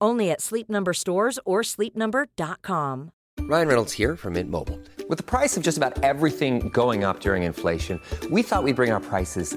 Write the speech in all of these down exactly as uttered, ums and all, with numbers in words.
Only at Sleep Number stores or sleep number dot com. Ryan Reynolds here from Mint Mobile. With the price of just about everything going up during inflation, we thought we'd bring our prices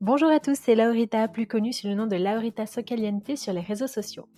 Bonjour à tous, c'est Laurita, plus connue sous le nom de Laurita Sokaliente sur les réseaux sociaux.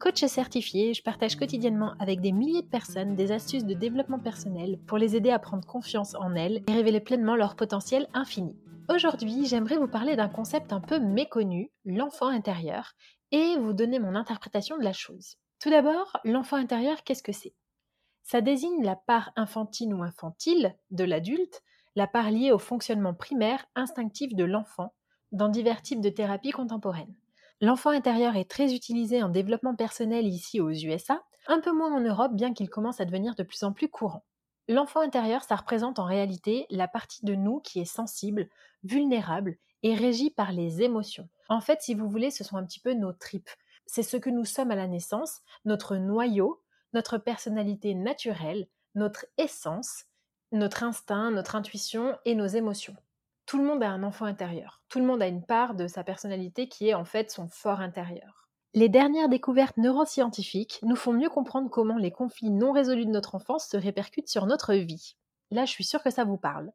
Coach certifiée, je partage quotidiennement avec des milliers de personnes des astuces de développement personnel pour les aider à prendre confiance en elles et révéler pleinement leur potentiel infini. Aujourd'hui, j'aimerais vous parler d'un concept un peu méconnu, l'enfant intérieur, et vous donner mon interprétation de la chose. Tout d'abord, l'enfant intérieur, qu'est-ce que c'est ? Ça désigne la part infantine ou infantile de l'adulte, la part liée au fonctionnement primaire instinctif de l'enfant, dans divers types de thérapies contemporaines. L'enfant intérieur est très utilisé en développement personnel ici aux U S A, un peu moins en Europe bien qu'il commence à devenir de plus en plus courant. L'enfant intérieur, ça représente en réalité la partie de nous qui est sensible, vulnérable et régie par les émotions. En fait, si vous voulez, ce sont un petit peu nos tripes. C'est ce que nous sommes à la naissance, notre noyau, notre personnalité naturelle, notre essence, notre instinct, notre intuition et nos émotions. Tout le monde a un enfant intérieur. Tout le monde a une part de sa personnalité qui est en fait son fort intérieur. Les dernières découvertes neuroscientifiques nous font mieux comprendre comment les conflits non résolus de notre enfance se répercutent sur notre vie. Là, je suis sûre que ça vous parle.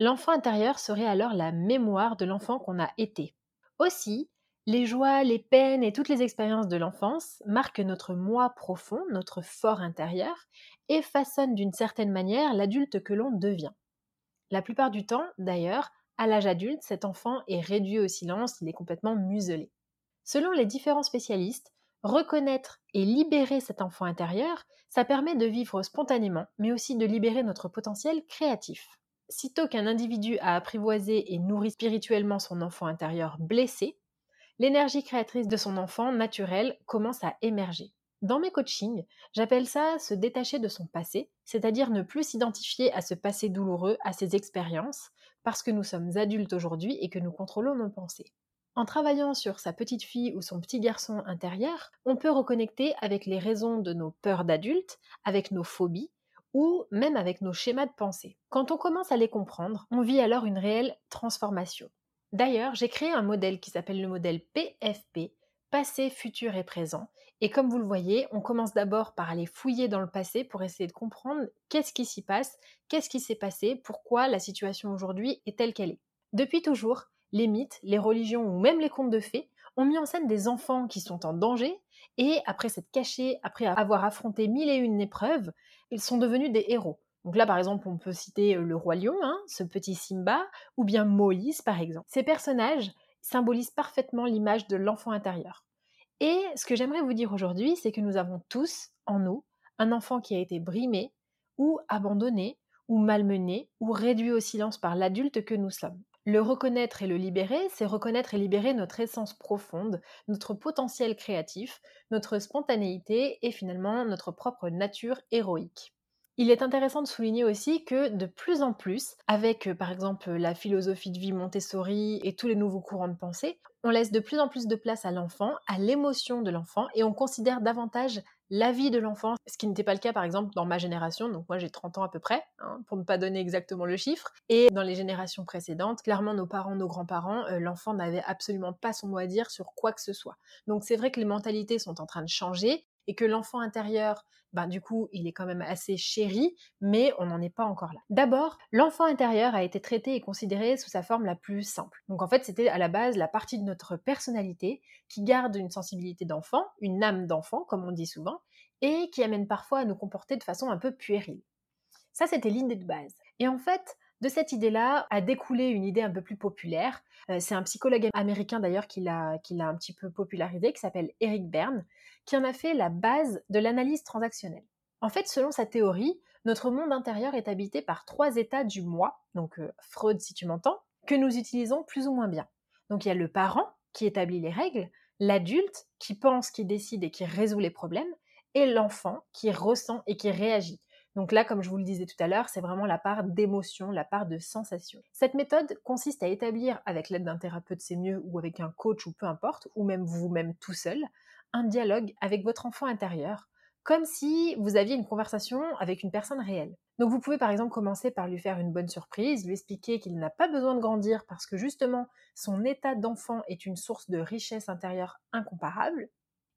L'enfant intérieur serait alors la mémoire de l'enfant qu'on a été. Aussi, les joies, les peines et toutes les expériences de l'enfance marquent notre moi profond, notre fort intérieur, et façonnent d'une certaine manière l'adulte que l'on devient. La plupart du temps, d'ailleurs, à l'âge adulte, cet enfant est réduit au silence, il est complètement muselé. Selon les différents spécialistes, reconnaître et libérer cet enfant intérieur, ça permet de vivre spontanément, mais aussi de libérer notre potentiel créatif. Sitôt qu'un individu a apprivoisé et nourri spirituellement son enfant intérieur blessé, l'énergie créatrice de son enfant naturel commence à émerger. Dans mes coachings, j'appelle ça se détacher de son passé, c'est-à-dire ne plus s'identifier à ce passé douloureux, à ses expériences, parce que nous sommes adultes aujourd'hui et que nous contrôlons nos pensées. En travaillant sur sa petite fille ou son petit garçon intérieur, on peut reconnecter avec les raisons de nos peurs d'adultes, avec nos phobies, ou même avec nos schémas de pensée. Quand on commence à les comprendre, on vit alors une réelle transformation. D'ailleurs, j'ai créé un modèle qui s'appelle le modèle P F P, passé, futur et présent. Et comme vous le voyez, on commence d'abord par aller fouiller dans le passé pour essayer de comprendre qu'est-ce qui s'y passe, qu'est-ce qui s'est passé, pourquoi la situation aujourd'hui est telle qu'elle est. Depuis toujours, les mythes, les religions ou même les contes de fées ont mis en scène des enfants qui sont en danger et après s'être cachés, après avoir affronté mille et une épreuves, ils sont devenus des héros. Donc là, par exemple, on peut citer le Roi Lion, hein, ce petit Simba, ou bien Moïse, par exemple. Ces personnages symbolisent parfaitement l'image de l'enfant intérieur. Et ce que j'aimerais vous dire aujourd'hui, c'est que nous avons tous, en nous, un enfant qui a été brimé, ou abandonné, ou malmené, ou réduit au silence par l'adulte que nous sommes. Le reconnaître et le libérer, c'est reconnaître et libérer notre essence profonde, notre potentiel créatif, notre spontanéité et finalement notre propre nature héroïque. Il est intéressant de souligner aussi que de plus en plus, avec par exemple la philosophie de vie Montessori et tous les nouveaux courants de pensée, on laisse de plus en plus de place à l'enfant, à l'émotion de l'enfant et on considère davantage la vie de l'enfant, ce qui n'était pas le cas par exemple dans ma génération, donc moi j'ai trente ans à peu près, hein, pour ne pas donner exactement le chiffre, et dans les générations précédentes, clairement nos parents, nos grands-parents, euh, l'enfant n'avait absolument pas son mot à dire sur quoi que ce soit. Donc c'est vrai que les mentalités sont en train de changer, et que l'enfant intérieur, ben, du coup, il est quand même assez chéri, mais on n'en est pas encore là. D'abord, l'enfant intérieur a été traité et considéré sous sa forme la plus simple. Donc en fait, c'était à la base la partie de notre personnalité qui garde une sensibilité d'enfant, une âme d'enfant, comme on dit souvent, et qui amène parfois à nous comporter de façon un peu puérile. Ça, c'était l'idée de base. Et en fait, de cette idée-là a découlé une idée un peu plus populaire. Euh, c'est un psychologue américain d'ailleurs qui l'a, qui l'a un petit peu popularisé, qui s'appelle Eric Berne, qui en a fait la base de l'analyse transactionnelle. En fait, selon sa théorie, notre monde intérieur est habité par trois états du moi, donc euh, Freud si tu m'entends, que nous utilisons plus ou moins bien. Donc il y a le parent qui établit les règles, l'adulte qui pense, qui décide et qui résout les problèmes, et l'enfant qui ressent et qui réagit. Donc là, comme je vous le disais tout à l'heure, c'est vraiment la part d'émotion, la part de sensation. Cette méthode consiste à établir, avec l'aide d'un thérapeute, c'est mieux, ou avec un coach, ou peu importe, ou même vous-même tout seul, un dialogue avec votre enfant intérieur, comme si vous aviez une conversation avec une personne réelle. Donc vous pouvez par exemple commencer par lui faire une bonne surprise, lui expliquer qu'il n'a pas besoin de grandir parce que justement, son état d'enfant est une source de richesse intérieure incomparable.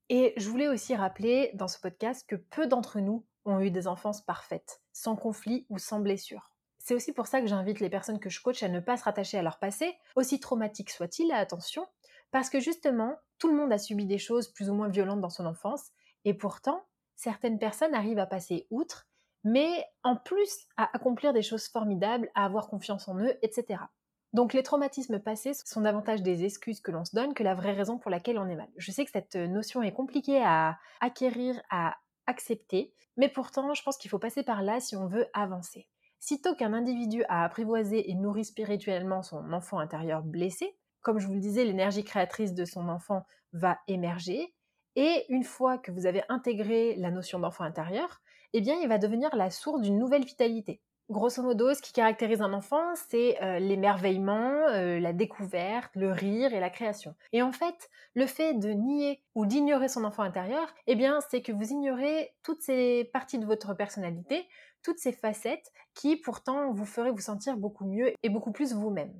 Et je voulais aussi rappeler dans ce podcast que peu d'entre nous ont eu des enfances parfaites, sans conflit ou sans blessure. C'est aussi pour ça que j'invite les personnes que je coach à ne pas se rattacher à leur passé, aussi traumatique soit-il, attention, parce que justement, tout le monde a subi des choses plus ou moins violentes dans son enfance, et pourtant, certaines personnes arrivent à passer outre, mais en plus à accomplir des choses formidables, à avoir confiance en eux, et cetera. Donc les traumatismes passés sont davantage des excuses que l'on se donne que la vraie raison pour laquelle on est mal. Je sais que cette notion est compliquée à acquérir, à accepter, mais pourtant je pense qu'il faut passer par là si on veut avancer. Sitôt qu'un individu a apprivoisé et nourri spirituellement son enfant intérieur blessé, comme je vous le disais, l'énergie créatrice de son enfant va émerger, et une fois que vous avez intégré la notion d'enfant intérieur, eh bien il va devenir la source d'une nouvelle vitalité. Grosso modo, ce qui caractérise un enfant, c'est euh, l'émerveillement, euh, la découverte, le rire et la création. Et en fait, le fait de nier ou d'ignorer son enfant intérieur, eh bien, c'est que vous ignorez toutes ces parties de votre personnalité, toutes ces facettes qui, pourtant, vous feraient vous sentir beaucoup mieux et beaucoup plus vous-même.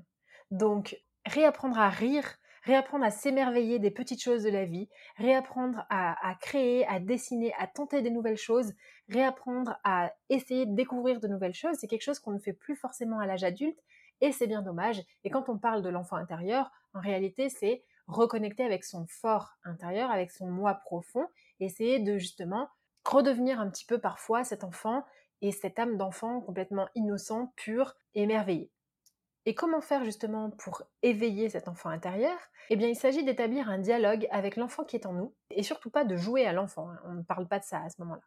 Donc, réapprendre à rire, réapprendre à s'émerveiller des petites choses de la vie, réapprendre à, à créer, à dessiner, à tenter des nouvelles choses, réapprendre à essayer de découvrir de nouvelles choses, c'est quelque chose qu'on ne fait plus forcément à l'âge adulte et c'est bien dommage. Et quand on parle de l'enfant intérieur, en réalité c'est reconnecter avec son fort intérieur, avec son moi profond, essayer de justement redevenir un petit peu parfois cet enfant et cette âme d'enfant complètement innocente, pure et émerveillée. Et comment faire justement pour éveiller cet enfant intérieur ? Eh bien, il s'agit d'établir un dialogue avec l'enfant qui est en nous, et surtout pas de jouer à l'enfant, hein. On ne parle pas de ça à ce moment-là.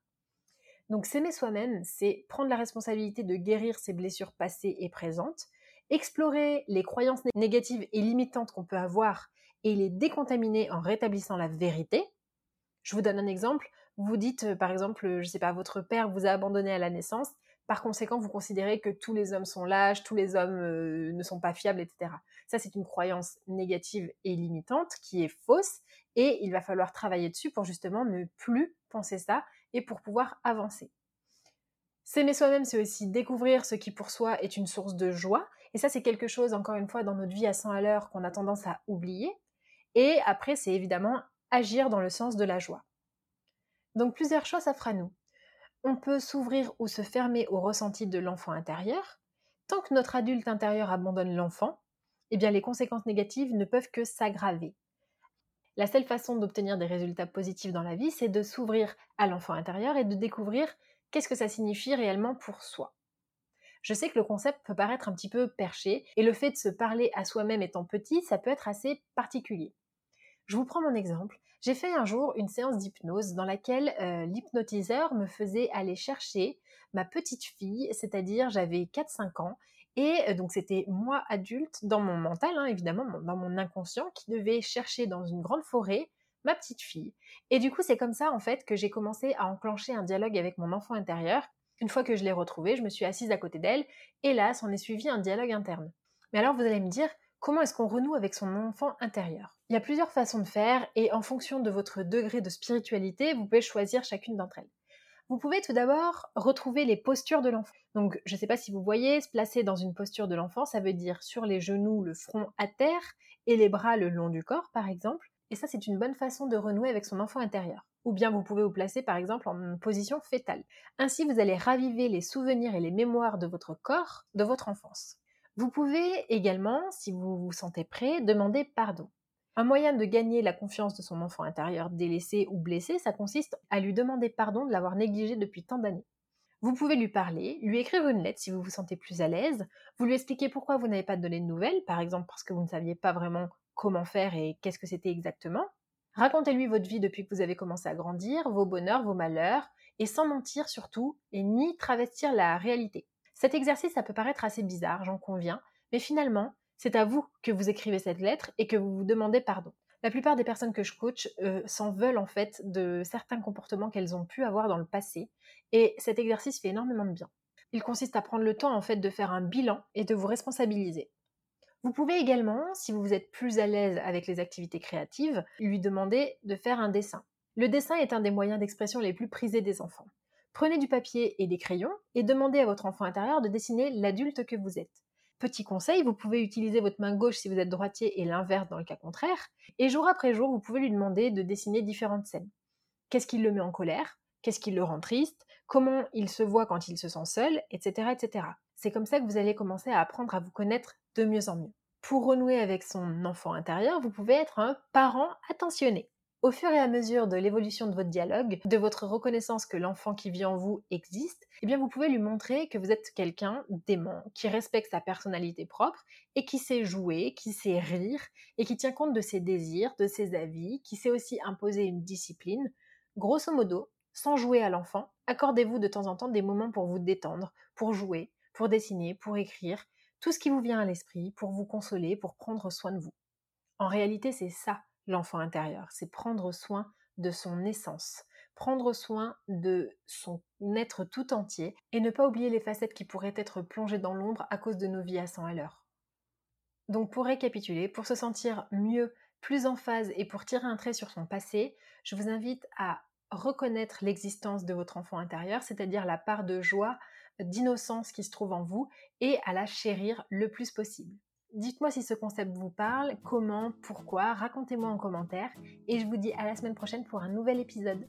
Donc, s'aimer soi-même, c'est prendre la responsabilité de guérir ses blessures passées et présentes, explorer les croyances négatives et limitantes qu'on peut avoir, et les décontaminer en rétablissant la vérité. Je vous donne un exemple, vous dites par exemple, je sais pas, votre père vous a abandonné à la naissance, par conséquent, vous considérez que tous les hommes sont lâches, tous les hommes euh, ne sont pas fiables, et cetera. Ça, c'est une croyance négative et limitante qui est fausse et il va falloir travailler dessus pour justement ne plus penser ça et pour pouvoir avancer. S'aimer soi-même, c'est aussi découvrir ce qui pour soi est une source de joie et ça, c'est quelque chose, encore une fois, dans notre vie à cent à l'heure qu'on a tendance à oublier. Et après, c'est évidemment agir dans le sens de la joie. Donc, plusieurs choses s'offrent à nous. On peut s'ouvrir ou se fermer au ressenti de l'enfant intérieur. Tant que notre adulte intérieur abandonne l'enfant, eh bien les conséquences négatives ne peuvent que s'aggraver. La seule façon d'obtenir des résultats positifs dans la vie, c'est de s'ouvrir à l'enfant intérieur et de découvrir qu'est-ce que ça signifie réellement pour soi. Je sais que le concept peut paraître un petit peu perché, et le fait de se parler à soi-même étant petit, ça peut être assez particulier. Je vous prends mon exemple. J'ai fait un jour une séance d'hypnose dans laquelle euh, l'hypnotiseur me faisait aller chercher ma petite fille, c'est-à-dire j'avais quatre cinq ans, et donc c'était moi adulte dans mon mental, hein, évidemment, dans mon inconscient, qui devait chercher dans une grande forêt ma petite fille. Et du coup, c'est comme ça en fait que j'ai commencé à enclencher un dialogue avec mon enfant intérieur. Une fois que je l'ai retrouvée, je me suis assise à côté d'elle, et là, s'en est suivi un dialogue interne. Mais alors vous allez me dire, comment est-ce qu'on renoue avec son enfant intérieur ? Il y a plusieurs façons de faire et en fonction de votre degré de spiritualité, vous pouvez choisir chacune d'entre elles. Vous pouvez tout d'abord retrouver les postures de l'enfant. Donc, je ne sais pas si vous voyez, se placer dans une posture de l'enfant, ça veut dire sur les genoux, le front à terre et les bras le long du corps, par exemple. Et ça, c'est une bonne façon de renouer avec son enfant intérieur. Ou bien vous pouvez vous placer, par exemple, en position fœtale. Ainsi, vous allez raviver les souvenirs et les mémoires de votre corps, de votre enfance. Vous pouvez également, si vous vous sentez prêt, demander pardon. Un moyen de gagner la confiance de son enfant intérieur délaissé ou blessé, ça consiste à lui demander pardon de l'avoir négligé depuis tant d'années. Vous pouvez lui parler, lui écrire une lettre si vous vous sentez plus à l'aise, vous lui expliquer pourquoi vous n'avez pas donné de nouvelles, par exemple parce que vous ne saviez pas vraiment comment faire et qu'est-ce que c'était exactement. Racontez-lui votre vie depuis que vous avez commencé à grandir, vos bonheurs, vos malheurs, et sans mentir surtout, et ni travestir la réalité. Cet exercice, ça peut paraître assez bizarre, j'en conviens, mais finalement, c'est à vous que vous écrivez cette lettre et que vous vous demandez pardon. La plupart des personnes que je coach euh, s'en veulent en fait de certains comportements qu'elles ont pu avoir dans le passé, et cet exercice fait énormément de bien. Il consiste à prendre le temps en fait de faire un bilan et de vous responsabiliser. Vous pouvez également, si vous êtes plus à l'aise avec les activités créatives, lui demander de faire un dessin. Le dessin est un des moyens d'expression les plus prisés des enfants. Prenez du papier et des crayons et demandez à votre enfant intérieur de dessiner l'adulte que vous êtes. Petit conseil, vous pouvez utiliser votre main gauche si vous êtes droitier et l'inverse dans le cas contraire. Et jour après jour, vous pouvez lui demander de dessiner différentes scènes. Qu'est-ce qui le met en colère ? Qu'est-ce qui le rend triste ? Comment il se voit quand il se sent seul ? Etc, et cetera. C'est comme ça que vous allez commencer à apprendre à vous connaître de mieux en mieux. Pour renouer avec son enfant intérieur, vous pouvez être un parent attentionné. Au fur et à mesure de l'évolution de votre dialogue, de votre reconnaissance que l'enfant qui vit en vous existe, eh bien vous pouvez lui montrer que vous êtes quelqu'un d'aimant, qui respecte sa personnalité propre et qui sait jouer, qui sait rire et qui tient compte de ses désirs, de ses avis, qui sait aussi imposer une discipline. Grosso modo, sans jouer à l'enfant, accordez-vous de temps en temps des moments pour vous détendre, pour jouer, pour dessiner, pour écrire, tout ce qui vous vient à l'esprit, pour vous consoler, pour prendre soin de vous. En réalité, c'est ça. L'enfant intérieur, c'est prendre soin de son essence, prendre soin de son être tout entier et ne pas oublier les facettes qui pourraient être plongées dans l'ombre à cause de nos vies à cent à l'heure. Donc pour récapituler, pour se sentir mieux, plus en phase et pour tirer un trait sur son passé, je vous invite à reconnaître l'existence de votre enfant intérieur, c'est-à-dire la part de joie, d'innocence qui se trouve en vous et à la chérir le plus possible. Dites-moi si ce concept vous parle, comment, pourquoi, racontez-moi en commentaire et je vous dis à la semaine prochaine pour un nouvel épisode.